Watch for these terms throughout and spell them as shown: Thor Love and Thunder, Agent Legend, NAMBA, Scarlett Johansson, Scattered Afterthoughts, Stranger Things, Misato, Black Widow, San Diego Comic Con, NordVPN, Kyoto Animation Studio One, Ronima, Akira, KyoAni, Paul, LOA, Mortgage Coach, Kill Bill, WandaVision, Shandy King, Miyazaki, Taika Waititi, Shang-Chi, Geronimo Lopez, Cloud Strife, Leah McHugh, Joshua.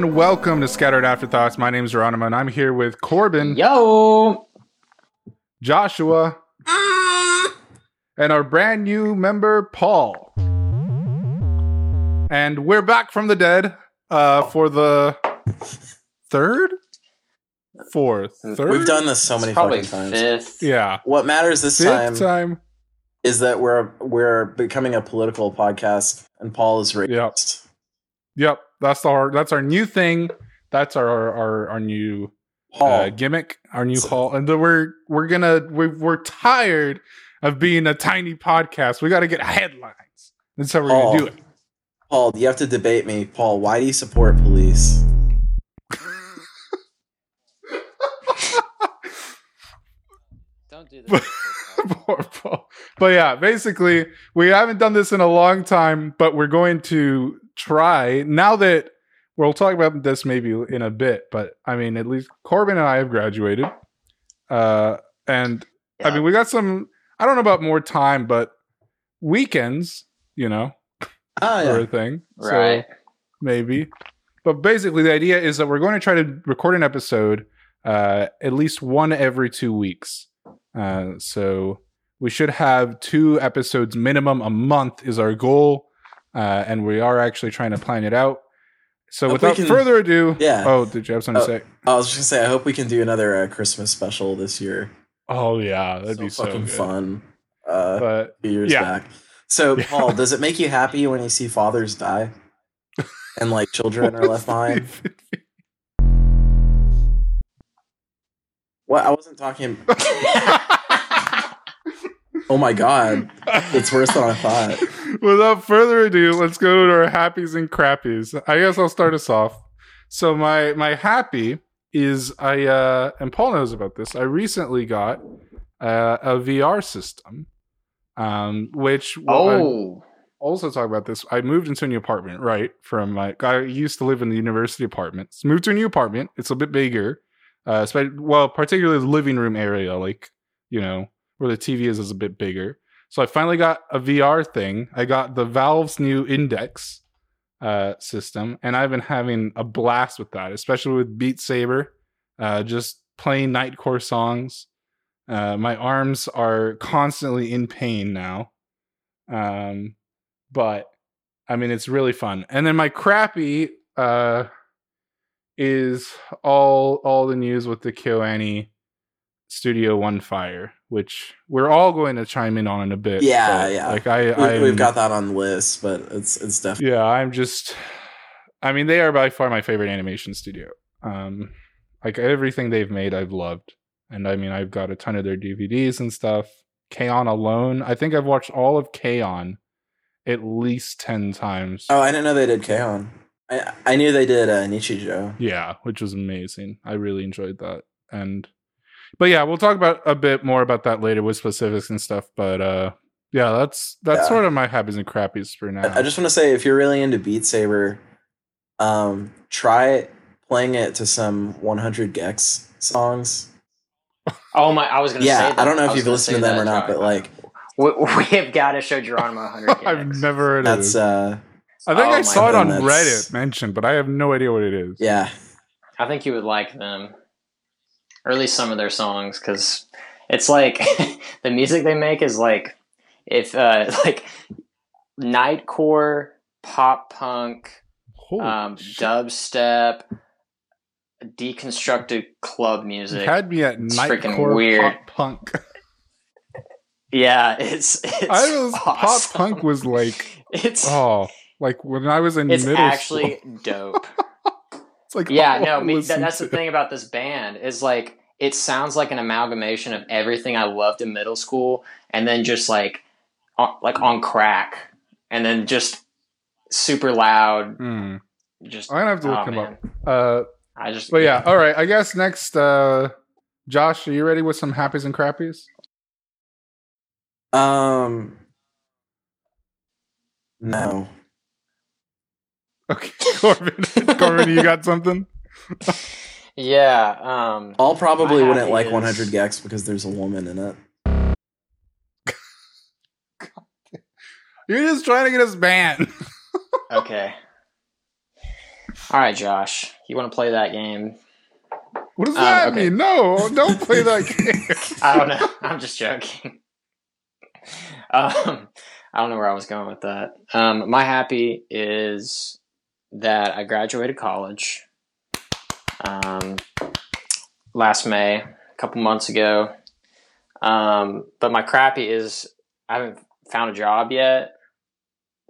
and welcome to Scattered Afterthoughts. My name is Ronima, and I'm here with Corbin. Yo! Joshua. And our brand new member, Paul. And we're back from the dead for the third? We've done this so many fucking times. Fifth. Yeah. What matters this time is that we're becoming a political podcast, and Paul is racist. Yep. That's our new thing. That's our new gimmick. Our new haul, and then we're tired of being a tiny podcast. We got to get headlines. That's how we're going to do it. Paul, you have to debate me. Paul, why do you support police? Don't do this. Poor Paul. But yeah, basically, we haven't done this in a long time, but we're going to try. Now that we'll talk about this maybe in a bit, but I mean, at least Corbin and I have graduated. And yeah. I mean, we got some, I don't know about more time, but weekends, you know, or a thing. Right. So maybe. But basically, the idea is that we're going to try to record an episode, at least one every 2 weeks. So we should have 2 episodes minimum a month is our goal, and we are actually trying to plan it out. So further ado, Oh, did you have something to say? I was just gonna say, I hope we can do another Christmas special this year. Oh yeah, that'd be so fucking good. Fun. But, a few years back. So Paul, does it make you happy when you see fathers die and like children are left behind? What? I wasn't talking. Oh my god. It's worse than I thought. Without further ado, let's go to our happies and crappies. I guess I'll start us off. So my happy is I and Paul knows about this. I recently got a VR system, which I'll also talk about this. I moved into a new apartment, right? I used to live in the university apartment. So moved to a new apartment. It's a bit bigger. Particularly the living room area, like, you know, where the TV is a bit bigger. So I finally got a VR thing. I got the Valve's new Index system, and I've been having a blast with that, especially with Beat Saber, just playing nightcore songs. My arms are constantly in pain now. But, I mean, it's really fun. And then my crappy... is all the news with the KyoAni Studio One fire, which we're all going to chime in on in a bit. Yeah, yeah. Like we've got that on the list, but it's definitely. Yeah, they are by far my favorite animation studio. Like everything they've made, I've loved, and I mean, I've got a ton of their DVDs and stuff. K-On alone, I think I've watched all of K-On at least 10 times. Oh, I didn't know they did K-On. I knew they did Nichijou. Yeah, which was amazing. I really enjoyed that. But yeah, we'll talk about a bit more about that later with specifics and stuff. But yeah, that's sort of my happies and crappies for now. I just want to say, if you're really into Beat Saber, try playing it to some 100 Gex songs. Oh my! I was gonna say that. I don't know if you've listened to them or not, but like we have got to show Geronimo 100 Gex. I've never heard of it. I think I saw it on Reddit mentioned, but I have no idea what it is. Yeah. I think you would like them, or at least some of their songs, because it's like the music they make is like if like nightcore, pop punk, dubstep, deconstructed club music. You had me at nightcore, pop punk. Yeah, it's I was awesome. Pop punk was like like when I was in middle school. It's actually dope. It's like that's the thing about this band is like it sounds like an amalgamation of everything I loved in middle school, and then just like on crack, and then just super loud. Mm. Just I'm gonna have to look them up. All right. I guess next, Josh, are you ready with some happies and crappies? No. Okay, Corbin, you got something? Yeah. I'll probably wouldn't like 100 Gex because there's a woman in it. You're just trying to get us banned. Okay. All right, Josh, you want to play that game? What does that mean? No, don't play that game. I don't know. I'm just joking. I don't know where I was going with that. My happy is that I graduated college last May, a couple months ago. But my crappy is I haven't found a job yet.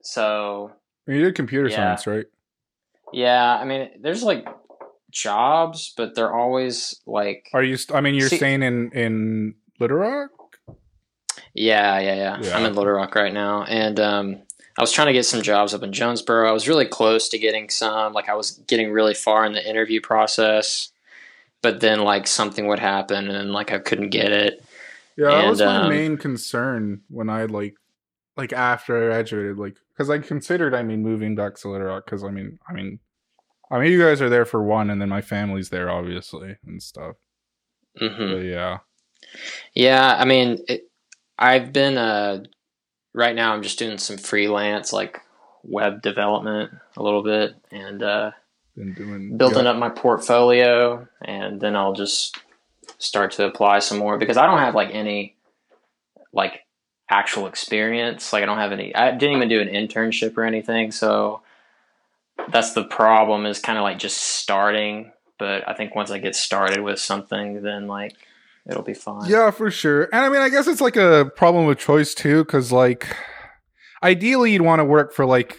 So you did computer science, right? Yeah, I mean, there's like jobs, but they're always like. Are you? I mean, you're staying in Little Rock. Yeah. I'm in Little Rock right now, and I was trying to get some jobs up in Jonesboro. I was really close to getting some. Like, I was getting really far in the interview process, but then like something would happen, and like I couldn't get it. Yeah, and that was my main concern when I like after I graduated, like. Because I considered, moving back to Little Rock. Because I mean, you guys are there for one, and then my family's there, obviously, and stuff. Mm-hmm. But yeah. I mean, I've been right now. I'm just doing some freelance, like web development, a little bit, and building up my portfolio, and then I'll just start to apply some more because I don't have like any like. Actual experience. Like, I didn't even do an internship or anything, so that's the problem, is kind of like just starting. But I think once I get started with something, then like it'll be fine. Yeah, for sure. And I mean, I guess it's like a problem with choice too, because like ideally you'd want to work for like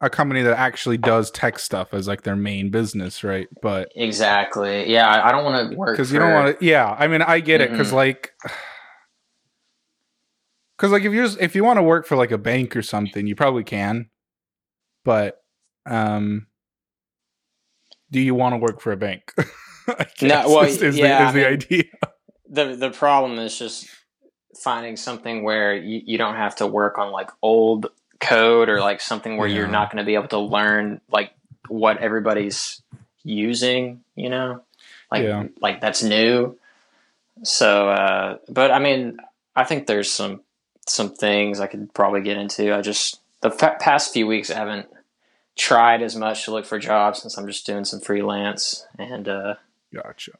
a company that actually does tech stuff as like their main business, right? But exactly, yeah, I don't want to work because you don't want to. Yeah, I mean, I get it, because like. Because like if you want to work for like a bank or something, you probably can, but do you want to work for a bank? No, well, is the idea. The problem is just finding something where you don't have to work on like old code or like something where you're not going to be able to learn like what everybody's using, you know, like that's new. So, but I mean, I think there's some things I could probably get into. I just the past few weeks I haven't tried as much to look for jobs since I'm just doing some freelance and gotcha.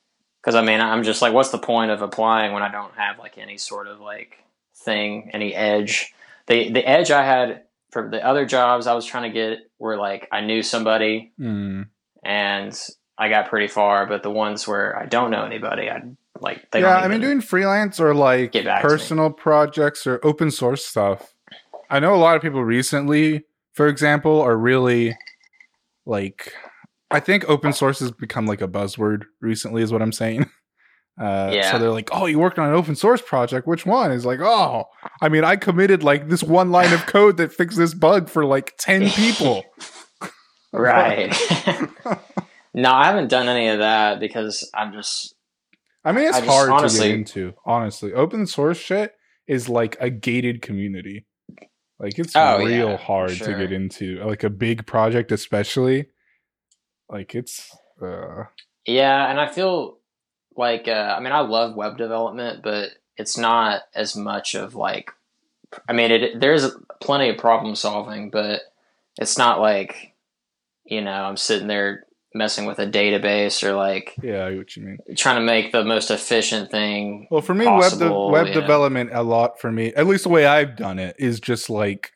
Because I mean, I'm just like, what's the point of applying when I don't have like any sort of like thing, any edge? The edge I had for the other jobs I was trying to get were like I knew somebody and I got pretty far, but the ones where I don't know anybody, doing freelance or like personal projects or open source stuff. I know a lot of people recently, for example, are really like, I think open source has become like a buzzword recently, is what I'm saying. So they're like, oh, you worked on an open source project. Which one? Is like, oh, I mean, I committed like this one line of code that fixed this bug for like 10 people. Right. No, I haven't done any of that because I'm just. I mean, it's hard to get into. Honestly, open source shit is like a gated community. Like, it's real hard to get into. Like a big project, especially. Like it's. Yeah, and I feel like I love web development, but it's not as much of like. I mean, there's plenty of problem solving, but it's not like, I'm sitting there. Messing with a database or like I get what you mean, trying to make the most efficient thing. Well, for me, possible, web development a lot for me, at least the way I've done it, is just like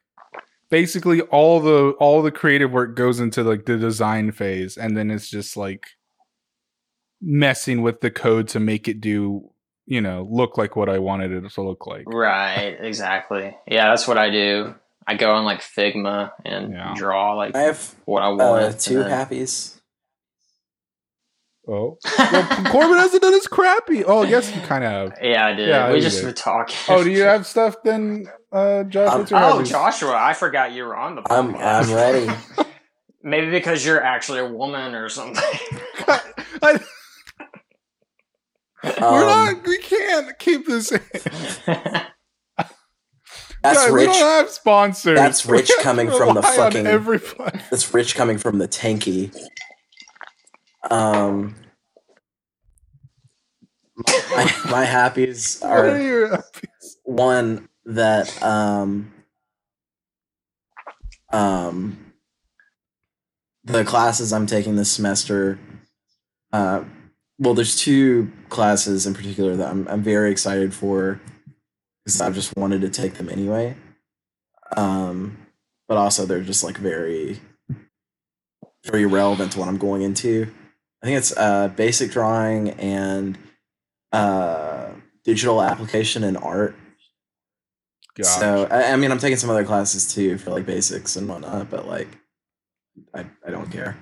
basically all the creative work goes into like the design phase, and then it's just like messing with the code to make it do look like what I wanted it to look like. Right, exactly. Yeah, that's what I do. I go on like Figma and draw like I have what I want. Two happies. Oh, well, Corbin hasn't done his crappy. Oh, yes, you kind of have. Yeah, I did. Yeah, we just were talking. Oh, do you have stuff then, Joshua? Joshua, I forgot you were on the podcast. I'm ready. Maybe because you're actually a woman or something. We can't keep this in. That's rich. We don't have sponsors. That's rich coming from the fucking. That's rich coming from the tanky. My happies are one that the classes I'm taking this semester, well, there's two classes in particular that I'm very excited for because I've just wanted to take them anyway. But also they're just like very, very relevant to what I'm going into. I think it's basic drawing and digital application and art. Gosh. So, I mean, I'm taking some other classes too for like basics and whatnot, but like, I don't care.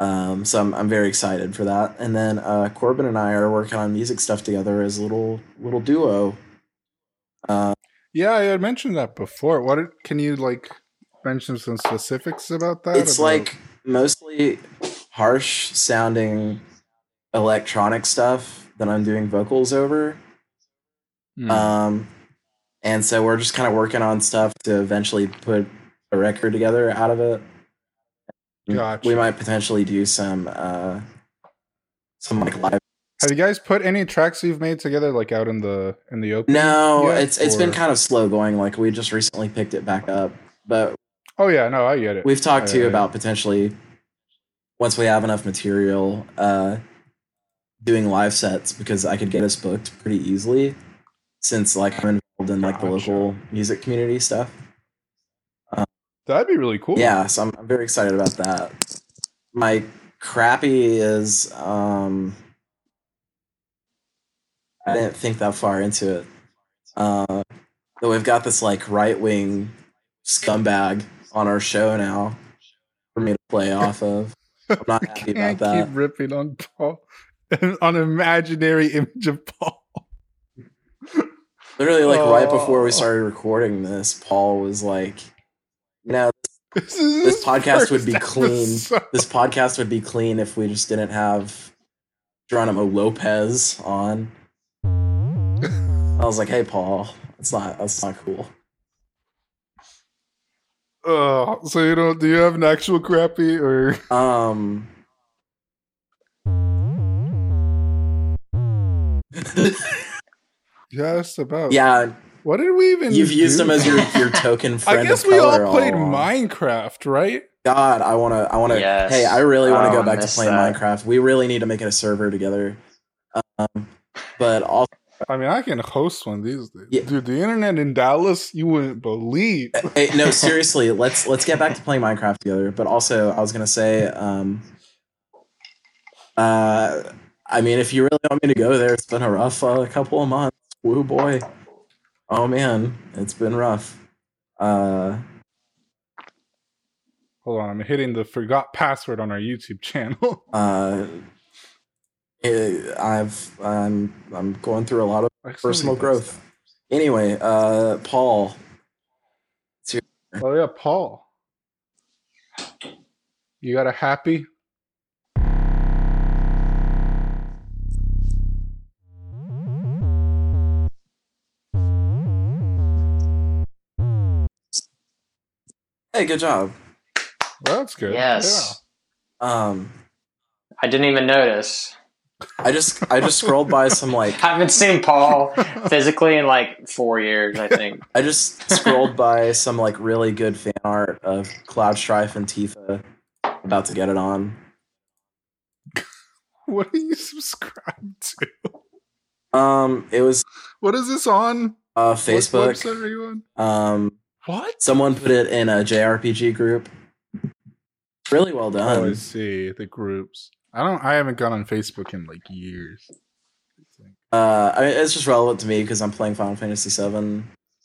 So I'm very excited for that. And then Corbin and I are working on music stuff together as a little duo. Yeah, I had mentioned that before. Can you like mention some specifics about that? It's like mostly harsh sounding electronic stuff that I'm doing vocals over. And so we're just kind of working on stuff to eventually put a record together out of it. Gotcha. We might potentially do some like live. Have you guys put any tracks you've made together like out in the open? No, yet, it's been kind of slow going. Like we just recently picked it back up, but I get it. We've talked to you about potentially once we have enough material, doing live sets because I could get us booked pretty easily since like I'm involved in like the local music community stuff. That'd be really cool. Yeah, so I'm very excited about that. My crappy is I didn't think that far into it. But we've got this like right-wing scumbag on our show now for me to play off of. I'm not happy about that. I keep ripping on Paul, on imaginary image of Paul. Literally, like right before we started recording this, Paul was like, you know, this podcast would be clean. This podcast would be clean if we just didn't have Geronimo Lopez on. I was like, "Hey, Paul, that's not cool." So you don't? Do you have an actual crappy or? Just about. Yeah. What did we even? You've used him as your token friend. I guess we all played Minecraft, right? God, I want to. Yes. Hey, I really want to go back to playing Minecraft. We really need to make it a server together. But also, I mean, I can host one these days, dude. The internet in Dallas, you wouldn't believe. Hey, no, seriously, let's get back to playing Minecraft together. But also, I was gonna say, I mean, if you really want me to go there, it's been a rough couple of months. Woo boy. Oh man, it's been rough. Hold on, I'm hitting the forgot password on our YouTube channel. I'm going through a lot of personal growth. Stuff. Anyway, Paul. Oh yeah, Paul. You got a happy? Hey, good job. Well, that's good. Yes. Yeah. I didn't even notice. I just scrolled by some like. I haven't seen Paul physically in like 4 years, I think. I just scrolled by some like really good fan art of Cloud Strife and Tifa about to get it on. What are you subscribed to? It was. What is this on? Facebook. What website are you on? What? Someone put it in a JRPG group. Really well done. Oh, I see the groups. I haven't gone on Facebook in like years. I mean, it's just relevant to me because I'm playing Final Fantasy VII.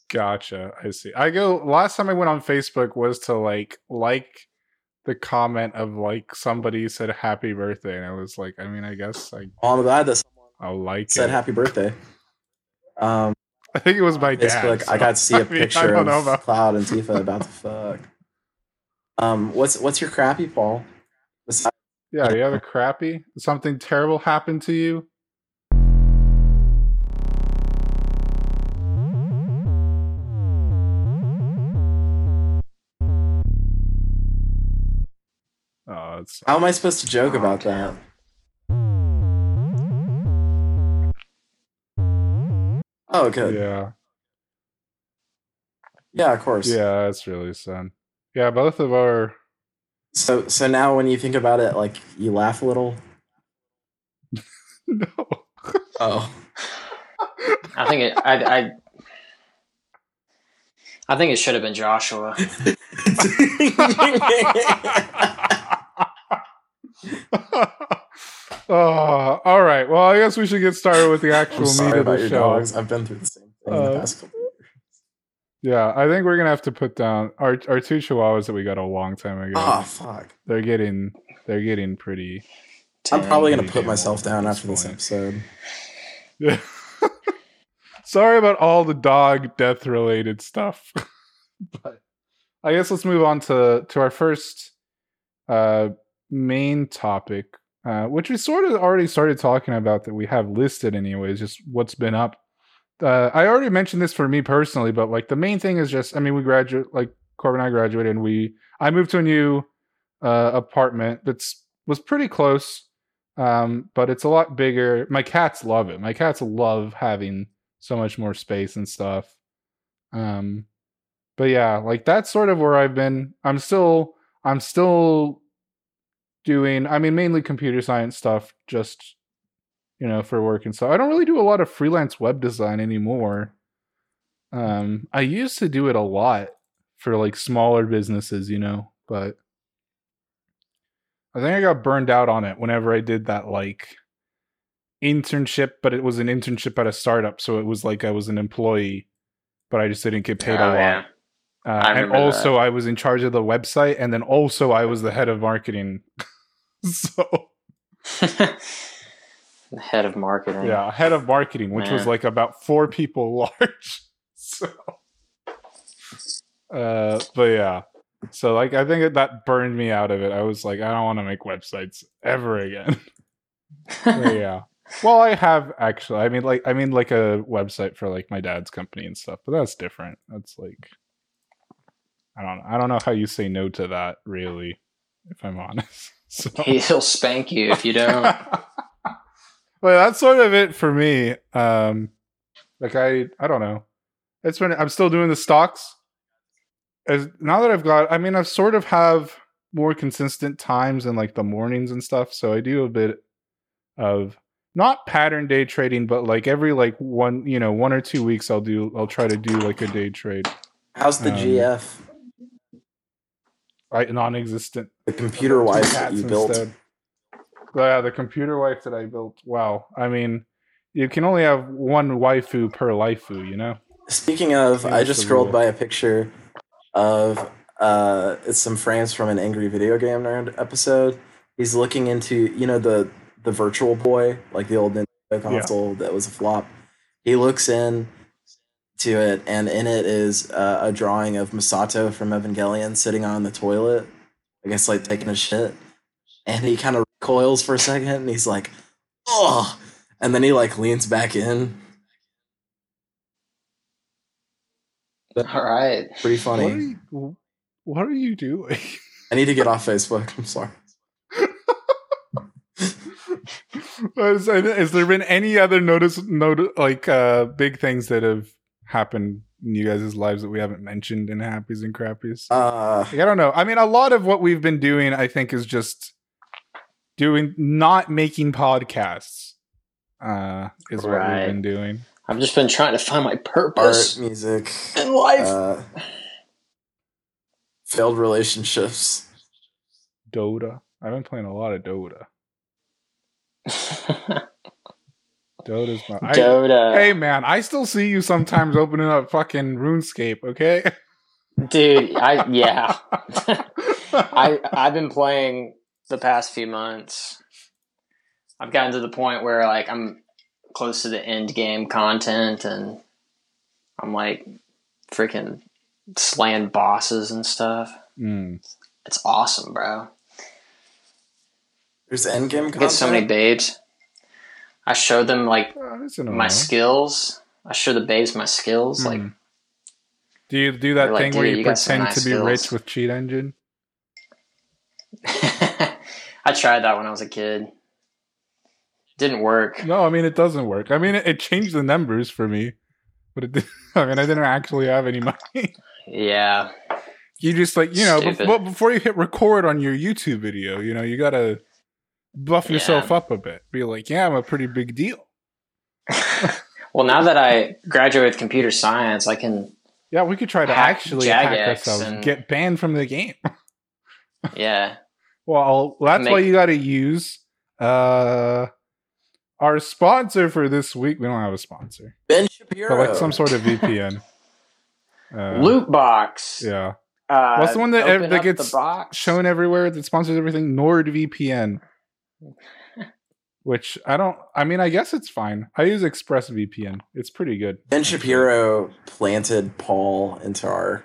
Gotcha. I see. Last time I went on Facebook was to like the comment of like somebody said happy birthday, and I was like, I mean, I guess I'm glad that someone said happy birthday. I think it was my dad. So. I got to see a picture of Cloud and Tifa about to fuck. What's your crappy, Paul? Yeah, you have a crappy? Something terrible happened to you? Oh, it's... How am I supposed to joke about that? Oh, good. Yeah. Yeah, of course. Yeah, that's really sad. Yeah, both of our So now when you think about it, like, you laugh a little? No. Oh. I think it should have been Joshua. All right. Well, I guess we should get started with the actual meat of the show. I've been through the same thing in the past couple years. Yeah, I think we're gonna have to put down our two chihuahuas that we got a long time ago. Oh fuck! They're getting pretty. I'm probably gonna put myself down after this episode. Yeah. Sorry about all the dog death related stuff, but I guess let's move on to our first main topic, which we sort of already started talking about that we have listed anyways. Just what's been up. I already mentioned this for me personally, but like the main thing is just, I mean, we graduate, like Corbin and I graduated, and I moved to a new apartment that was pretty close, but it's a lot bigger. My cats love it. My cats love having so much more space and stuff. But yeah, like that's sort of where I've been. I'm still doing, I mean, mainly computer science stuff, just, you know, for work and stuff. I don't really do a lot of freelance web design anymore. I used to do it a lot for like smaller businesses, you know, but I think I got burned out on it whenever I did that like internship, but it was an internship at a startup. So it was like, I was an employee, but I just didn't get paid a lot. Yeah. And also that. I was in charge of the website, and then also I was the head of marketing. So the head of marketing. Yeah, head of marketing, which was like about 4 people large. So, but yeah. So like, I think that burned me out of it. I was like, I don't want to make websites ever again. But yeah. Well, I have actually. I mean, like a website for like my dad's company and stuff, but that's different. That's like, I don't know how you say no to that, really. If I'm honest, so. He'll spank you if you don't. Well, that's sort of it for me. Like I don't know. It's been, I'm still doing the stocks. As now that I've got, I mean, I sort of have more consistent times in like the mornings and stuff. So I do a bit of not pattern day trading, but like every like one, you know, 1 or 2 weeks, I'll try to do like a day trade. How's the GF? Right, non-existent. The computer wife that you built. Instead. Yeah, the computer wife that I built. Wow. I mean, you can only have one waifu per laifu, you know? Speaking of, I just scrolled by a picture of it's some frames from an Angry Video Game Nerd episode. He's looking into, you know, the Virtual Boy, like the old Nintendo console that was a flop. He looks in to it, and in it is a drawing of Misato from Evangelion sitting on the toilet, I guess, like, taking a shit. And he kind of recoils for a second, and he's like, oh, and then he like leans back in. All right. Pretty funny. What are you doing? I need to get off Facebook. I'm sorry. Has there been any other big things that have happened in you guys' lives that we haven't mentioned in Happies and Crappies? I don't know. I mean, a lot of what we've been doing, I think, is just doing, not making podcasts is right. What we've been doing. I've just been trying to find my purpose. Art, music, and life. Failed relationships. Dota. I've been playing a lot of Dota. Dota. Hey man, I still see you sometimes opening up fucking RuneScape, okay? Dude, I've been playing the past few months. I've gotten to the point where like I'm close to the end game content, and I'm like freaking slaying bosses and stuff. It's awesome, bro. There's end game content. Get so many babes. I show them like my skills. I show the babes my skills. Like, do you do that thing where you pretend nice to be skills. Rich with Cheat Engine? I tried that when I was a kid. Didn't work. No, I mean, it doesn't work. I mean, it changed the numbers for me, but I didn't actually have any money. Yeah, You just like, you know, before you hit record on your YouTube video, you know, you got to buff yourself up a bit. Be like, yeah, I'm a pretty big deal. Well, now that I graduated with computer science, I can... Yeah, we could try to actually hack ourselves and get banned from the game. Yeah. Well, that's why you got to use our sponsor for this week. We don't have a sponsor. Ben Shapiro. But like some sort of VPN. Loot box. Yeah. What's the one that gets shown everywhere that sponsors everything? NordVPN. Which I guess it's fine. I use ExpressVPN. It's pretty good. Ben Shapiro planted Paul into our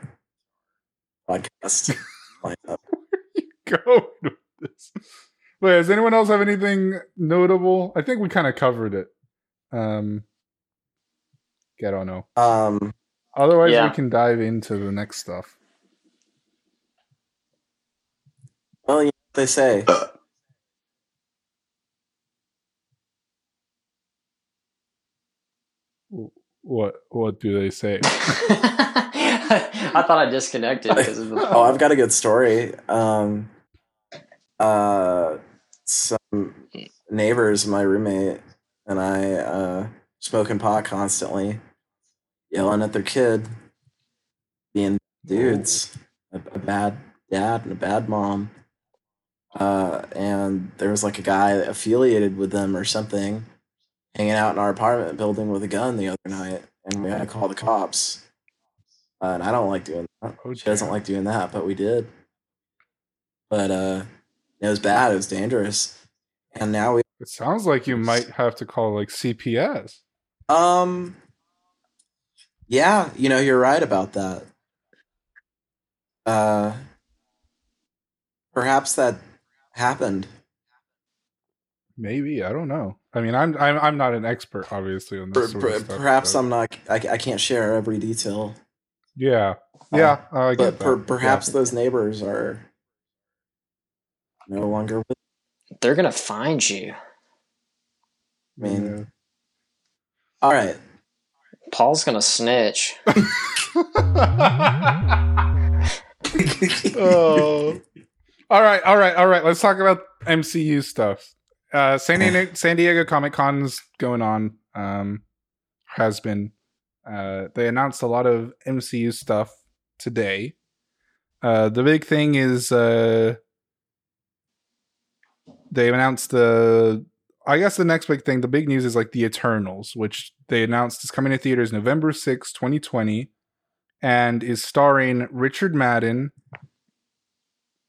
podcast lineup. Where are you going with this? But does anyone else have anything notable? I think we kind of covered it. I don't know. Otherwise, we can dive into the next stuff. Well, you know what they say. What do they say? I thought I disconnected because of the... Oh, I've got a good story. Some neighbors, my roommate and I, smoking pot constantly, yelling at their kid, being dudes, a bad dad and a bad mom. And there was like a guy affiliated with them or something, hanging out in our apartment building with a gun the other night, and we had to call the cops. And I don't like doing that. She doesn't like doing that, but we did. But it was bad. It was dangerous. And now we... It sounds like you might have to call, like, CPS. Yeah, you know, you're right about that. Perhaps that happened. Maybe, I don't know. I mean, I'm not an expert, obviously, on this sort of stuff. Perhaps I'm not. I can't share every detail. Yeah, I get that. Perhaps those neighbors are no longer with you. They're gonna find you. I mean, all right. Paul's gonna snitch. Oh. All right. Let's talk about MCU stuff. San Diego Comic-Con's going on, has been. They announced a lot of MCU stuff today. The big thing is they announced the next big thing, the big news is like The Eternals, which they announced is coming to theaters November 6, 2020, and is starring Richard Madden,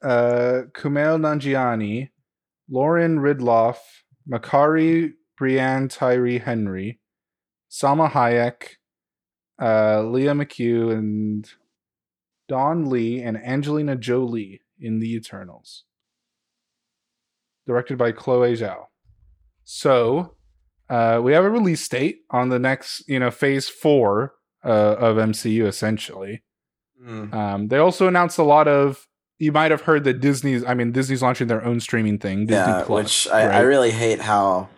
Kumail Nanjiani, Lauren Ridloff, Makari Brianne Tyree Henry, Salma Hayek, Leah McHugh, and Don Lee and Angelina Jolie in The Eternals. Directed by Chloe Zhao. So, we have a release date on the next, phase 4 of MCU, essentially. Mm. They also announced a lot of... You might have heard that Disney's launching their own streaming thing. Disney Plus, which I really hate how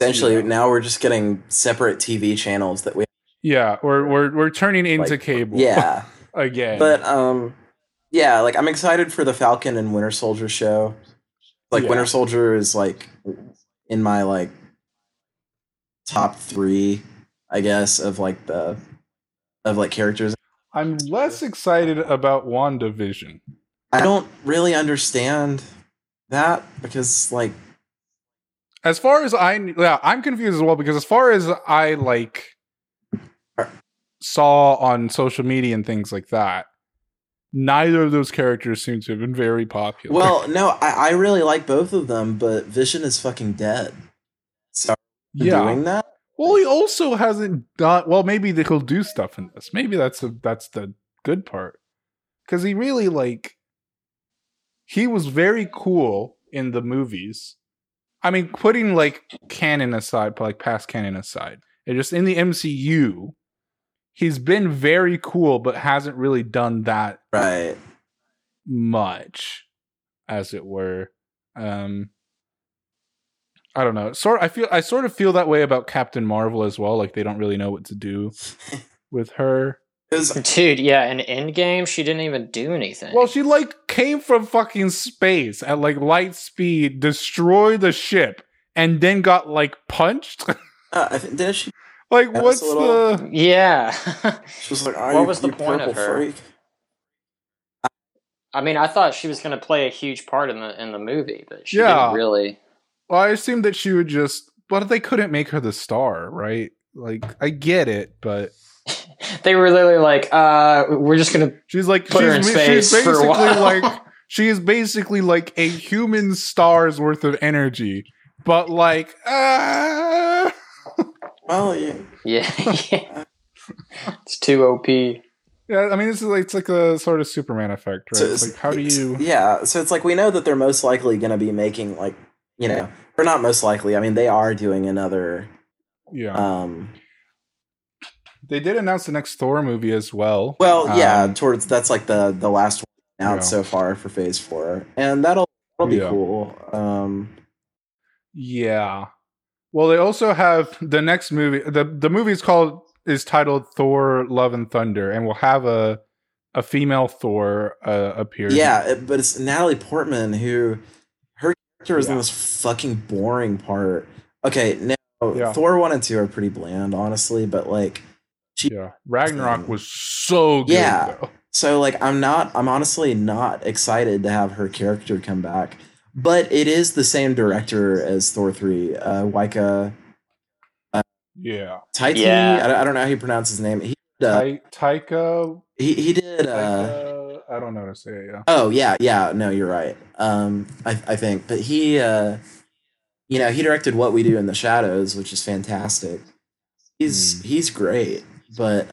essentially now we're just getting separate TV channels that we... Yeah, we're turning into cable. Yeah. Again. But, I'm excited for the Falcon and Winter Soldier show. Like, Winter Soldier is, in my, top 3, I guess, of, the characters. I'm less excited about WandaVision. I don't really understand that because, as far as I'm confused as well because as far as I saw on social media and things like that, neither of those characters seem to have been very popular. Well, no, I really like both of them, but Vision is fucking dead. So doing that. Well, he also hasn't done. Well, maybe he'll do stuff in this. Maybe that's the good part because he really He was very cool in the movies. I mean, putting past canon aside, and just in the MCU, he's been very cool, but hasn't really done that much, as it were. I don't know. I sort of feel that way about Captain Marvel as well. Like they don't really know what to do with her. Dude, yeah, in Endgame, she didn't even do anything. Well, she, like, came from fucking space at, like, light speed, destroyed the ship, and then got, like, punched. I think, didn't she? Like, what's little... the... Yeah. She was like, oh, what was the point of her? Freak? I mean, I thought she was going to play a huge part in the movie, but she didn't really... Well, I assumed that she would just... But they couldn't make her the star, right? Like, I get it, but... They were literally like, we're just gonna. She's like, put her in space for a while. Like, she is basically like a human star's worth of energy, but like, well, yeah, it's too OP. Yeah, I mean, this is like, it's like a sort of Superman effect, right? So it's like, how do you? Yeah, so it's like we know that they're most likely going to be making like, you know, or not most likely. I mean, they are doing another. Yeah. They did announce the next Thor movie as well. Well, yeah, towards that's like the last one out so far for Phase 4, and that'll be cool. Yeah. Well, they also have the next movie. The movie is titled Thor: Love and Thunder, and we'll have a female Thor appear. Yeah, but it's Natalie Portman who her character is the most fucking boring part. Okay, now Thor 1 and 2 are pretty bland, honestly, but like. Yeah, Ragnarok was so good. Yeah, though. So like I'm honestly not excited to have her character come back, but it is the same director as Thor 3, Waika. Taika. Yeah. I don't know how you pronounce his name. He did, Taika. He did. Taika, I don't know how to say it. Yeah. Oh yeah. No, you're right. I think, but he, you know, he directed What We Do in the Shadows, which is fantastic. He's great. But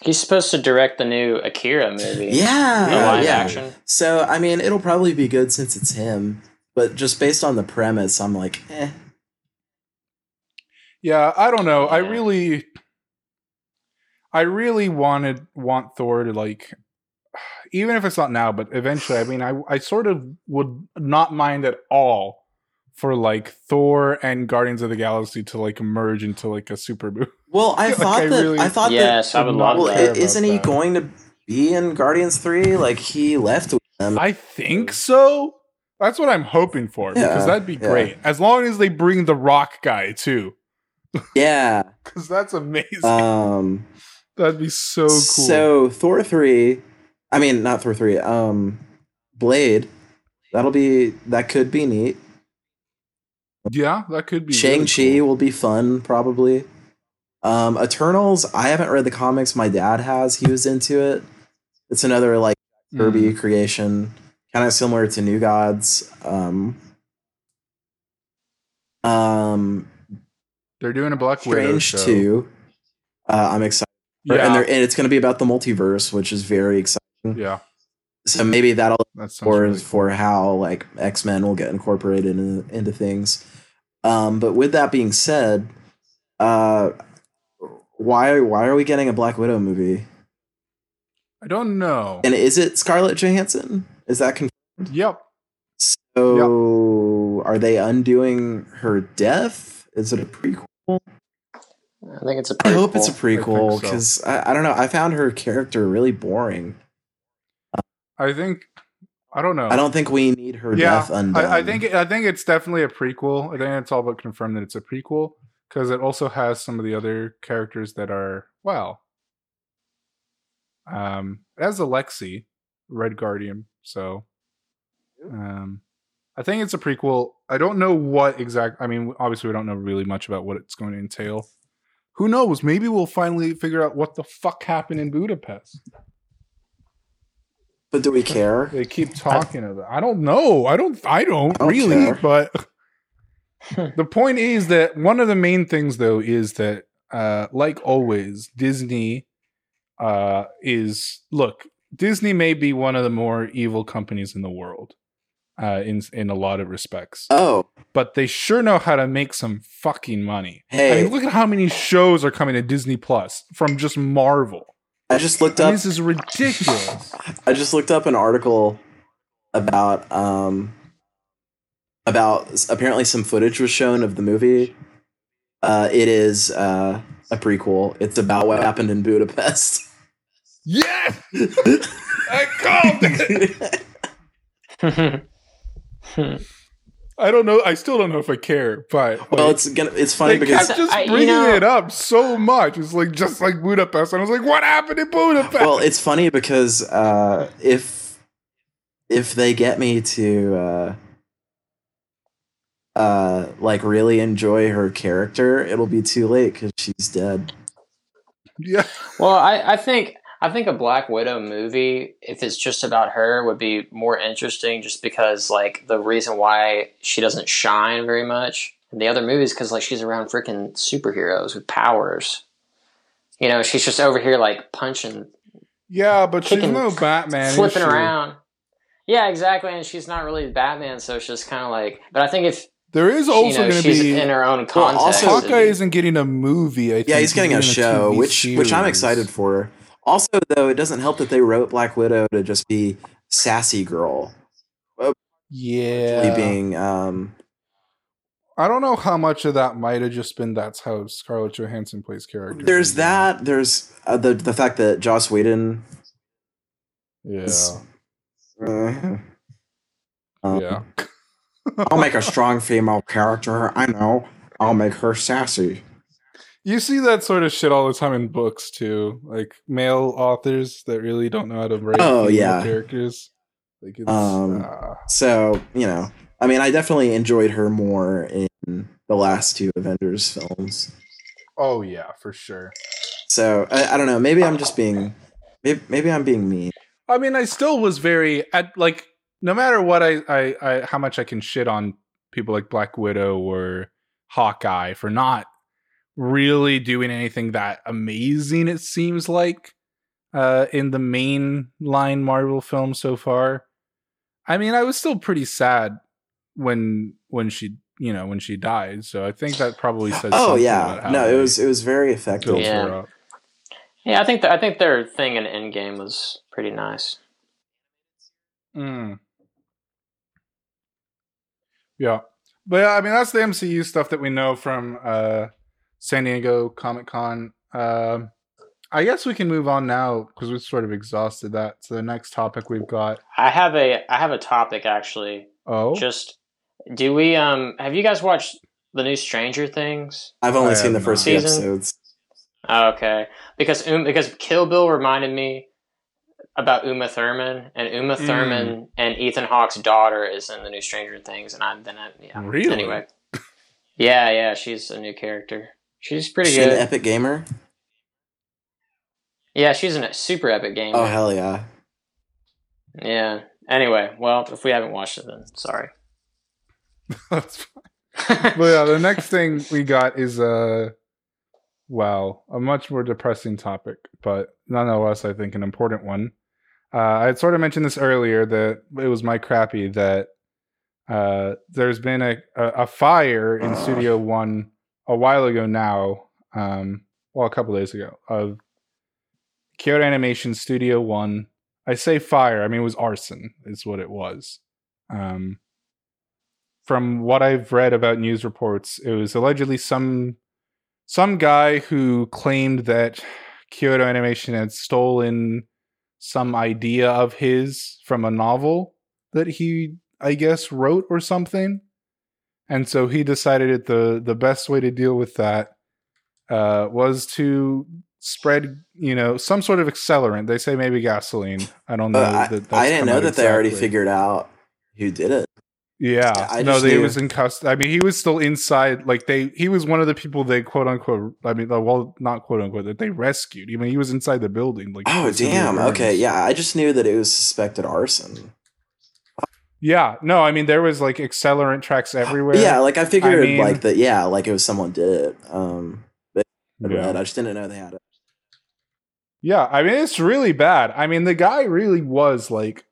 he's supposed to direct the new Akira movie. Yeah, action. So I mean, it'll probably be good since it's him. But just based on the premise, I'm like, eh. Yeah, I don't know. Yeah. I really want Thor to like, even if it's not now, but eventually. I mean, I sort of would not mind at all for like Thor and Guardians of the Galaxy to like merge into like a super movie. Well, I would love that. Isn't he going to be in Guardians 3? Like he left with them. I think so. That's what I'm hoping for because that'd be great. As long as they bring the Rock guy too. Yeah. Cuz that's amazing. That'd be so cool. So Blade. That could be neat. Yeah, that could be. Shang-Chi really cool. Will be fun, probably. Eternals, I haven't read the comics. My dad has. He was into it. It's another, like, Kirby creation. Kind of similar to New Gods. They're doing a Black Widow show. Strange 2. I'm excited. Yeah. And it's going to be about the multiverse, which is very exciting. Yeah. So maybe that'll be for how like X-Men will get incorporated into things. But with that being said, why are we getting a Black Widow movie? I don't know. And is it Scarlett Johansson? Is that confirmed? Yep. So are they undoing her death? Is it a prequel? I think it's a prequel. I hope it's a prequel because I don't know. I found her character really boring. I think I don't know. I don't think we need her death undone. I think it's definitely a prequel. I think it's all but confirmed that it's a prequel because it also has some of the other characters that are it has Alexi, Red Guardian. So, I think it's a prequel. I don't know what exact. I mean, obviously, we don't know really much about what it's going to entail. Who knows? Maybe we'll finally figure out what the fuck happened in Budapest. But do we care? They keep talking about it. I don't know. I don't really care. But the point is that one of the main things, though, is that, like always, Disney Disney may be one of the more evil companies in the world in a lot of respects. Oh. But they sure know how to make some fucking money. Hey. I mean, look at how many shows are coming to Disney Plus from just Marvel. I just looked up. This is ridiculous. I just looked up an article about apparently some footage was shown of the movie. It is a prequel. It's about what happened in Budapest. Yes! I called it! I don't know. I still don't know if I care, but like, well, it's funny because I just bringing it up so much. It's like just like Budapest, and I was like, "What happened in Budapest?" Well, it's funny because if they get me to like really enjoy her character, it'll be too late because she's dead. Yeah. Well, I think a Black Widow movie, if it's just about her, would be more interesting just because, like, the reason why she doesn't shine very much in the other movies because, like, she's around freaking superheroes with powers. You know, she's just over here, like, punching. Yeah, but kicking, she's no Batman. Flipping around. Yeah, exactly, and she's not really Batman, so it's just kind of like... But I think if... There is also going to be in her own context. Well, also, Hawkeye isn't getting a movie, I think. Yeah, he's getting a show, which I'm excited for. Also, though, it doesn't help that they wrote Black Widow to just be sassy girl. Yeah. Being, I don't know how much of that might have just been that's how Scarlett Johansson plays characters. There's that. There's the fact that Joss Whedon... Yeah. Is, yeah. I'll make a strong female character. I know. I'll make her sassy. You see that sort of shit all the time in books too, like male authors that really don't know how to write characters. Like it's, so you know, I mean, I definitely enjoyed her more in the last two Avengers films. Oh yeah, for sure. So I don't know. Maybe I'm just being, maybe I'm being mean. I mean, I still was very like, no matter what, I how much I can shit on people like Black Widow or Hawkeye for not really doing anything that amazing, it seems like, in the mainline Marvel film so far. I mean, I was still pretty sad when she died. So I think that probably says something about how it was very effective. Yeah. Yeah, I think their thing in Endgame was pretty nice. Mm. Yeah, but I mean, that's the MCU stuff that we know from San Diego Comic-Con. I guess we can move on now because we've sort of exhausted that. So the next topic we've got. I have a topic actually. Oh. Just do we have you guys watched the new Stranger Things? I've only seen the first few episodes. Oh, okay. Because Kill Bill reminded me about Uma Thurman, and Uma Thurman and Ethan Hawke's daughter is in the new Stranger Things, and really? Anyway. Yeah, she's a new character. She's pretty good. She's an epic gamer? Yeah, she's a super epic gamer. Oh, hell yeah. Yeah. Anyway, well, if we haven't watched it, then sorry. That's fine. Well, yeah, the next thing we got is a much more depressing topic, but nonetheless, I think an important one. I had sort of mentioned this earlier that it was my crappy that there's been a fire in Studio One a while ago now, a couple days ago, of Kyoto Animation Studio One. I say fire, I mean, it was arson, is what it was. From what I've read about news reports, it was allegedly some guy who claimed that Kyoto Animation had stolen some idea of his from a novel that he, I guess, wrote or something. And so he decided that the best way to deal with that was to spread, some sort of accelerant. They say maybe gasoline. I don't know. I didn't know that exactly. They already figured out who did it. Yeah. He was in custody. I mean, he was still inside. Like he was one of the people they quote unquote, I mean, well, not quote unquote, that they rescued. I mean, he was inside the building. Like, oh, damn. Okay. Yeah. I just knew that it was suspected arson. Yeah, no, I mean, there was, like, accelerant tracks everywhere. Yeah, like, I figured, like, that, yeah, like, it was someone did it. I just didn't know they had it. Yeah, I mean, it's really bad. I mean, the guy really was, like,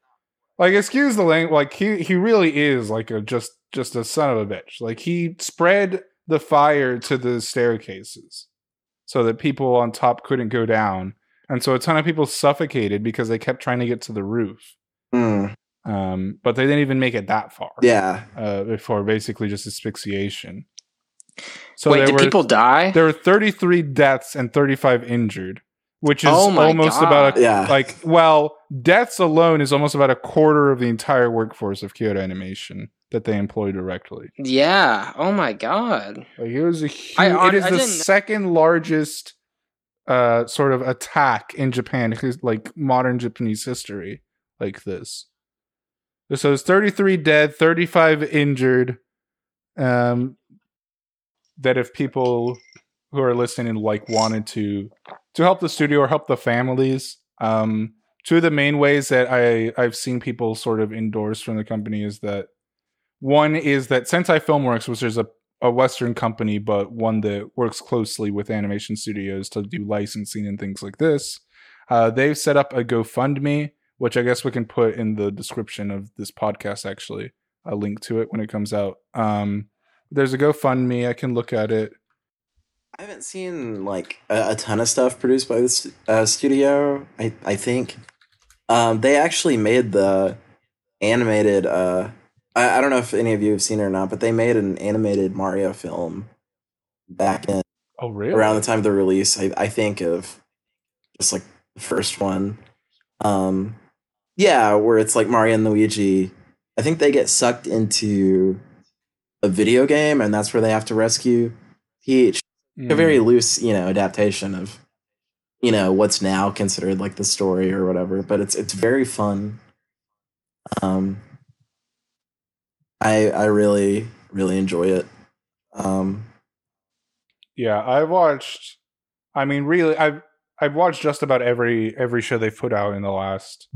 excuse the language, like, he really is, like, just a son of a bitch. Like, he spread the fire to the staircases so that people on top couldn't go down. And so a ton of people suffocated because they kept trying to get to the roof. Mm. But they didn't even make it that far. Yeah. Before basically just asphyxiation. So wait, did people die? There were 33 deaths and 35 injured. which is deaths alone is almost about a quarter of the entire workforce of Kyoto Animation that they employ directly. Yeah. Oh my god. Like it was a huge. It is the second largest sort of attack in Japan, like modern Japanese history, like this. So it's 33 dead, 35 injured. That if people who are listening like wanted to help the studio or help the families, two of the main ways that I've seen people sort of endorse from the company is that one is that Sentai Filmworks, which is a Western company, but one that works closely with animation studios to do licensing and things like this. They've set up a GoFundMe, which I guess we can put in the description of this podcast, actually. A link to it when it comes out. There's a GoFundMe. I can look at it. I haven't seen like a ton of stuff produced by this studio. I think they actually made the animated. I don't know if any of you have seen it or not, but they made an animated Mario film back in. Oh, really? Around the time of the release, I think of just like the first one. Yeah, where it's like Mario and Luigi. I think they get sucked into a video game, and that's where they have to rescue Peach. A very loose, adaptation of, what's now considered like the story or whatever. But it's very fun. I really, really enjoy it. Yeah, I've watched just about every show they've put out in the last,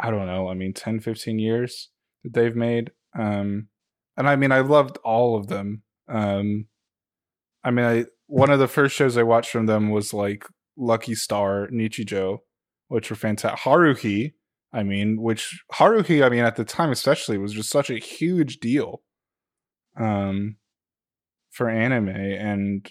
10, 15 years that they've made. And I loved all of them. One of the first shows I watched from them was like Lucky Star, Nichijou, which were fantastic. Haruhi, at the time especially was just such a huge deal for anime. And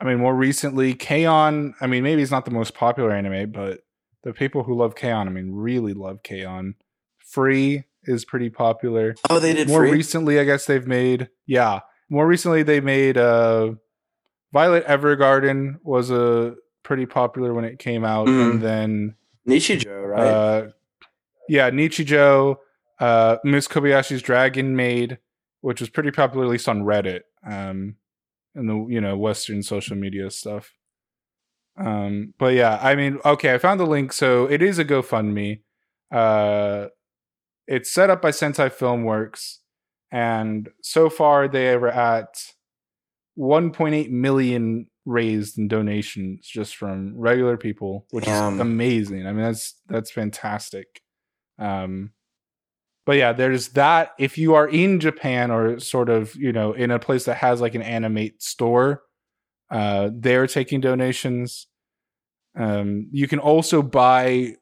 more recently, K-On, maybe it's not the most popular anime, but the people who love K-On, really love K-On. Free is pretty popular. Oh, they did more Free? Recently, I guess they've made... Yeah. More recently, they made... Violet Evergarden was pretty popular when it came out. And then... Nichijou, right? Nichijou. Miss Kobayashi's Dragon Maid, which was pretty popular, at least on Reddit. And the, Western social media stuff. But yeah, I found the link. So it is a GoFundMe. It's set up by Sentai Filmworks, and so far they were at 1.8 million raised in donations just from regular people, which is amazing. That's fantastic. But yeah, there's that. If you are in Japan or sort of, in a place that has like an Animate store, they're taking donations. You can also buy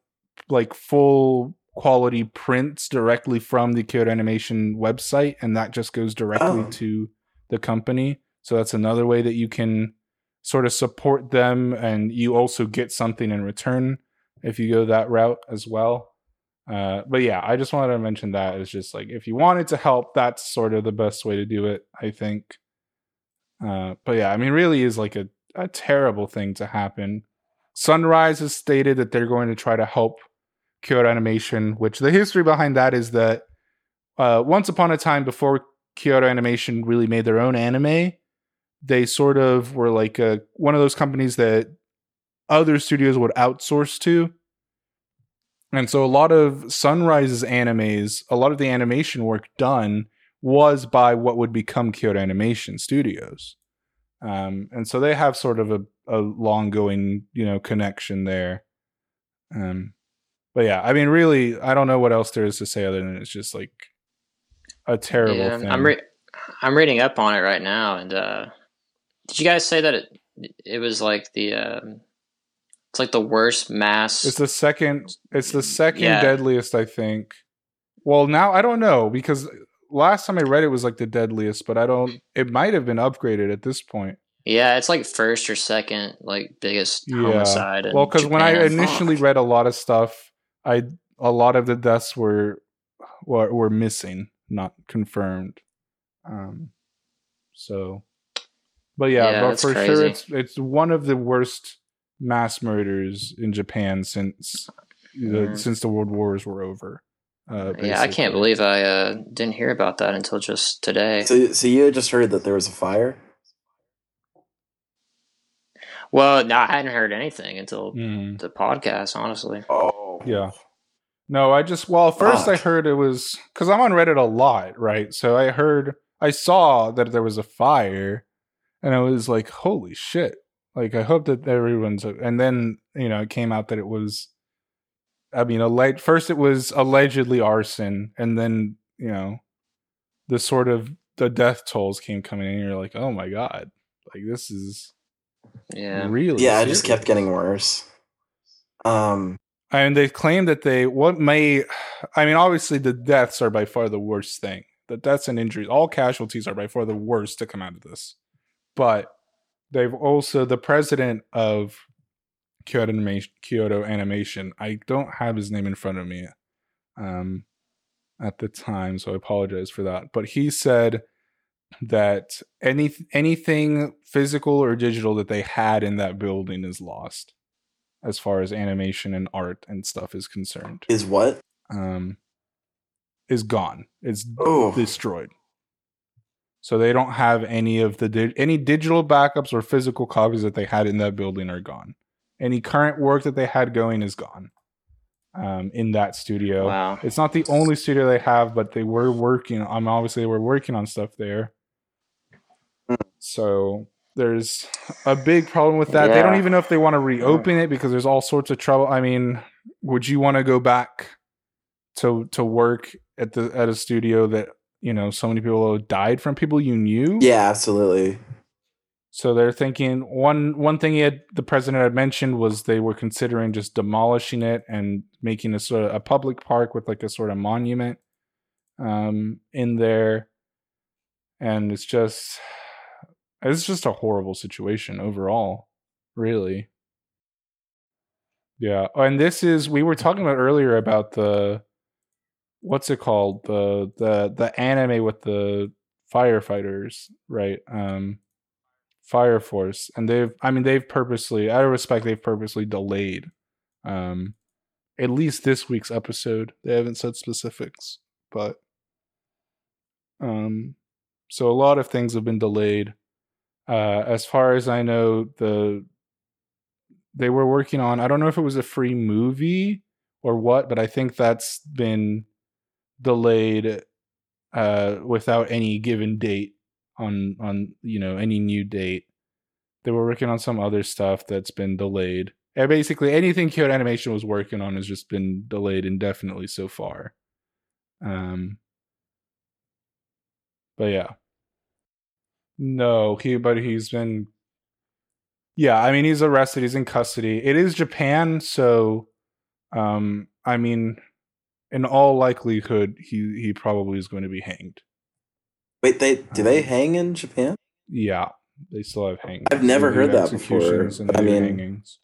like full quality prints directly from the Kyoto Animation website, and that just goes directly to the company. So that's another way that you can sort of support them, and you also get something in return if you go that route as well. But yeah, I just wanted to mention that it's just like if you wanted to help, that's sort of the best way to do it, I think. But yeah, really is like a terrible thing to happen. Sunrise has stated that they're going to try to help Kyoto Animation, which the history behind that is that once upon a time, before Kyoto Animation really made their own anime, they sort of were like one of those companies that other studios would outsource to. And so a lot of Sunrise's animes, a lot of the animation work done was by what would become Kyoto Animation Studios. And so they have sort of a long-going, connection there. But yeah, really, I don't know what else there is to say other than it's just like a terrible thing. I'm reading up on it right now, and did you guys say that it was like the it's like the worst mass? It's the second deadliest, I think. Well, now I don't know, because last time I read it was like the deadliest, but it might have been upgraded at this point. Yeah, it's like first or second, like biggest homicide. Well, because when I initially read a lot of stuff, a lot of the deaths were missing, not confirmed. But for sure, it's one of the worst mass murders in Japan since the World Wars were over. Yeah, I can't believe I didn't hear about that until just today. So you had just heard that there was a fire? Well, no, I hadn't heard anything until the podcast, honestly. Oh. Yeah. No, I just... Well, first I heard it was... Because I'm on Reddit a lot, right? So I saw that there was a fire, and I was like, holy shit. Like, I hope that everyone's... And then, you know, it came out that it was... I mean, first it was allegedly arson, and then, you know, the sort of... The death tolls came coming in, and you're like, oh my god. Like, this is... Yeah. Really? Yeah, serious. It just kept getting worse. And they claim that obviously the deaths are by far the worst thing. The deaths and injuries, all casualties are by far the worst to come out of this. But they've also, the president of Kyoto Animation, I don't have his name in front of me at the time, so I apologize for that. But he said that anything physical or digital that they had in that building is lost as far as animation and art and stuff is concerned. Is what? Is gone. It's destroyed. So they don't have any of the any digital backups or physical copies that they had in that building are gone. Any current work that they had going is gone. In that studio. Wow. It's not the only studio they have, but they were working on, obviously they were working on stuff there. So there's a big problem with that. Yeah. They don't even know if they want to reopen it because there's all sorts of trouble. I mean, would you want to go back to work at a studio that, you know, so many people died from, people you knew? Yeah, absolutely. So they're thinking one thing the president had mentioned was they were considering just demolishing it and making a sort of a public park with like a sort of monument in there. And it's just a horrible situation overall, really. Yeah. And we were talking about earlier about the, what's it called? The anime with the firefighters, right? Fire Force, and they've purposely, out of respect, delayed at least this week's episode. They haven't said specifics, but so a lot of things have been delayed. As far as I know, they were working on, I don't know if it was a free movie or what, but I think that's been delayed without any given date. On you know, any new date. They were working on some other stuff that's been delayed. And basically anything Kyoto Animation was working on has just been delayed indefinitely so far. But yeah. No, he's been... Yeah, I mean, he's arrested. He's in custody. It is Japan, so... I mean, in all likelihood, he probably is going to be hanged. Wait, do they hang in Japan? Yeah, they still have hangings. I've never heard that before. But I mean, hangings.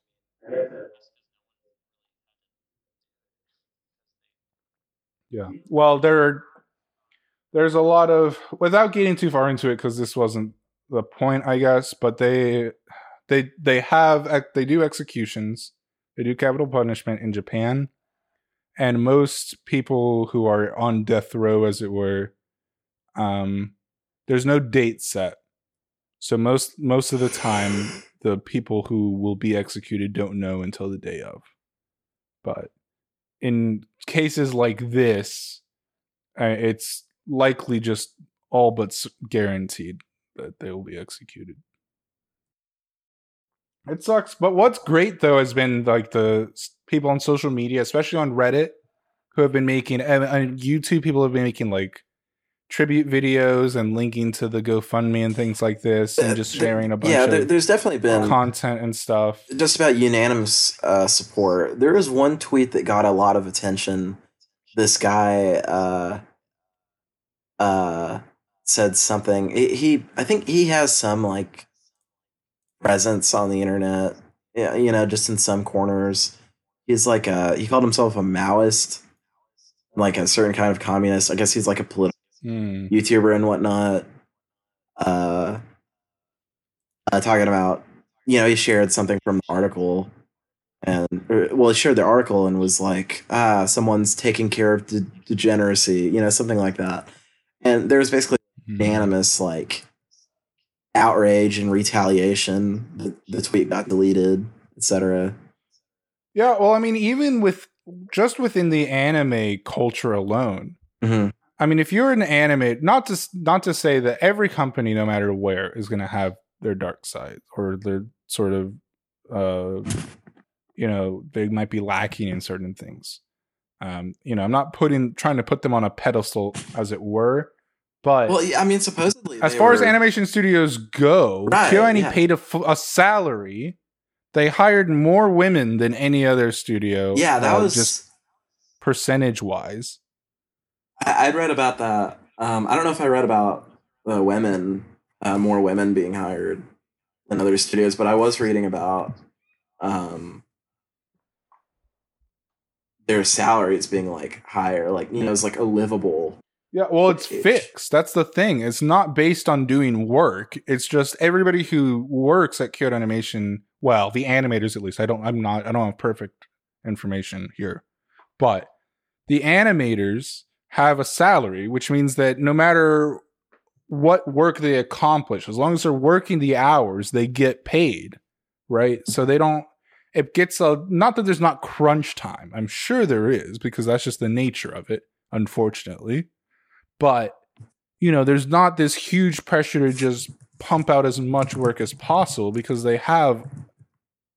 Yeah. Well, there's a lot of, without getting too far into it, because this wasn't the point, I guess. But they do executions, they do capital punishment in Japan, and most people who are on death row, as it were. There's no date set, so most of the time the people who will be executed don't know until the day of. But in cases like this, it's likely just all but guaranteed that they will be executed. It sucks, but what's great though has been like the people on social media, especially on Reddit, who have been making, and YouTube people have been making like tribute videos and linking to the GoFundMe and things like this, and just sharing a bunch of there's definitely been content and stuff. Just about unanimous support. There was one tweet that got a lot of attention. This guy said something. I think he has some like presence on the internet. Yeah, you know, just in some corners. He's like he called himself a Maoist, like a certain kind of communist. I guess he's like a political YouTuber and whatnot, talking about you know, he shared something from the article, and he shared the article and was like, someone's taking care of degeneracy, you know, something like that. And there was basically unanimous like outrage and retaliation. The tweet got deleted, etc. Yeah, well, I mean, even with just within the anime culture alone, I mean, if you're an anime, not to say that every company, no matter where, is going to have their dark side or their sort of, you know, they might be lacking in certain things. You know, I'm not trying to put them on a pedestal, as it were. But well, I mean, supposedly, as far as animation studios go, KyoAni paid a salary. They hired more women than any other studio. Yeah, that was just percentage-wise. I read about that. I don't know if I read about the women, more women being hired than other studios, but I was reading about their salaries being like higher, like, you know, it's like a livable. Yeah, well, it's fixed. That's the thing. It's not based on doing work. It's just everybody who works at Kyoto Animation, well, the animators at least. I don't have perfect information here. But the animators have a salary, which means that no matter what work they accomplish, as long as they're working the hours, they get paid, right? So they don't it gets a not that there's not crunch time. I'm sure there is, because that's just the nature of it, unfortunately. But, you know, there's not this huge pressure to just pump out as much work as possible, because they have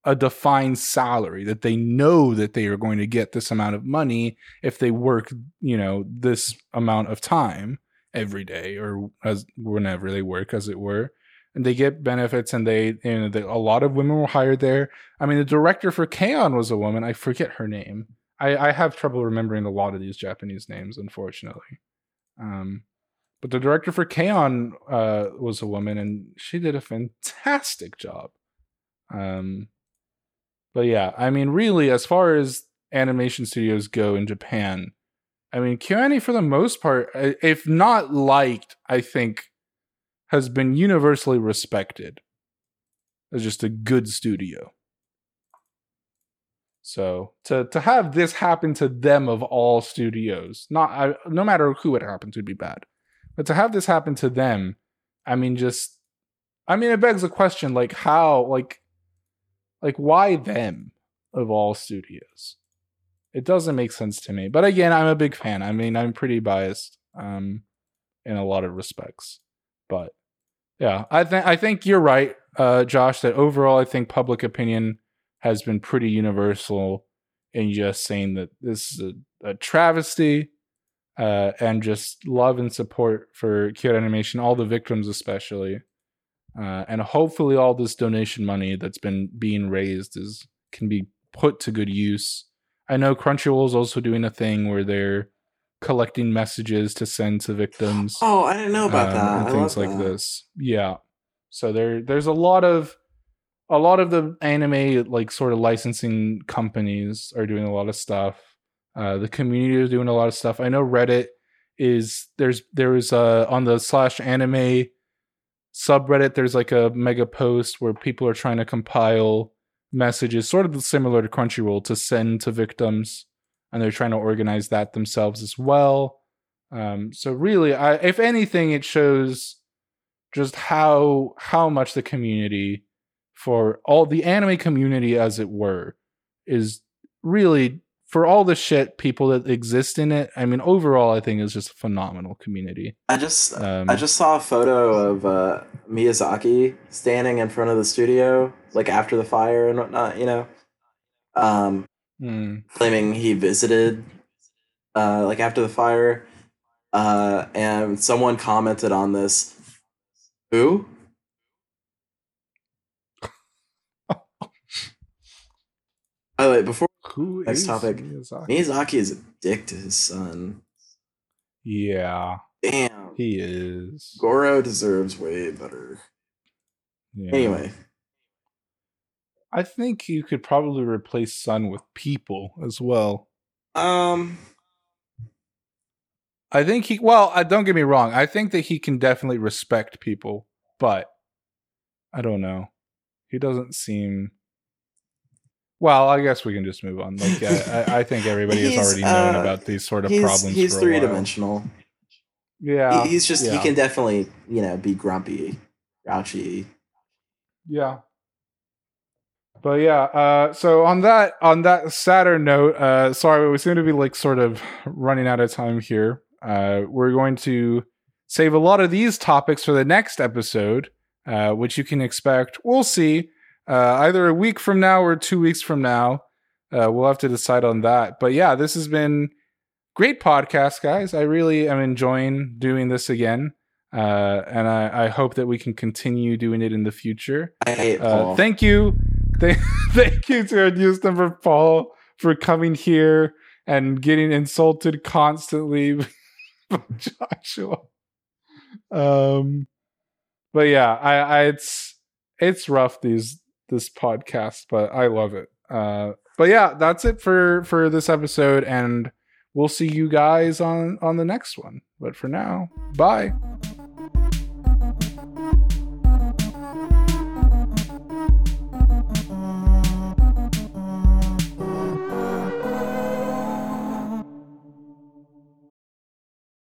a defined salary that they know that they are going to get this amount of money if they work, you know, this amount of time every day or as whenever they work, as it were. And they get benefits, and a lot of women were hired there. I mean, the director for K-On was a woman. I forget her name. I have trouble remembering a lot of these Japanese names, unfortunately. But the director for K-On! Was a woman, and she did a fantastic job. But yeah, I mean, really, as far as animation studios go in Japan, I mean, KyoAni, for the most part, if not liked, I think, has been universally respected as just a good studio. So to have this happen to them of all studios, no matter who it happened to, would be bad. But to have this happen to them, I mean, it begs the question, like, how, like why them of all studios? It doesn't make sense to me. But again, I'm a big fan. I mean, I'm pretty biased in a lot of respects. But yeah, I think you're right, Josh, that overall, I think public opinion has been pretty universal in just saying that this is a travesty, and just love and support for Kyoto Animation, all the victims especially. And hopefully all this donation money that's been being raised can be put to good use. I know Crunchyroll is also doing a thing where they're collecting messages to send to victims. Oh, I didn't know about that. And things like this. Yeah. So there's a lot of the anime, like, sort of licensing companies are doing a lot of stuff. The community is doing a lot of stuff. I know Reddit there is on the /anime subreddit, there's like a mega post where people are trying to compile messages, sort of similar to Crunchyroll, to send to victims, and they're trying to organize that themselves as well. So really, if anything, it shows just how much the community, for all the anime community, as it were, is really, for all the shit people that exist in it, I mean, overall, I think it's just a phenomenal community. I just saw a photo of Miyazaki standing in front of the studio, like, after the fire and whatnot, you know, claiming he visited, like, after the fire, and someone commented on this, who? By the way, before next topic, Miyazaki is a dick to his son. Yeah. Damn. He is. Goro deserves way better. Yeah. Anyway. I think you could probably replace son with people as well. I think don't get me wrong. I think that he can definitely respect people, but I don't know. He doesn't seem... Well, I guess we can just move on. Like, I think everybody has already known about these sort of problems. He's three-dimensional. Yeah. He's just, he can definitely, you know, be grumpy, grouchy. Yeah. But yeah, so on that sadder note, sorry, we seem to be like sort of running out of time here. We're going to save a lot of these topics for the next episode, which you can expect. We'll see. Either a week from now or 2 weeks from now. We'll have to decide on that. But yeah, this has been great podcast, guys. I really am enjoying doing this again. And I hope that we can continue doing it in the future. I hate Paul. Thank you. Thank you to our news number Paul for coming here and getting insulted constantly by Joshua. But yeah, it's rough this podcast, but I love it. But yeah, that's it for this episode, and we'll see you guys on the next one. But for now, bye.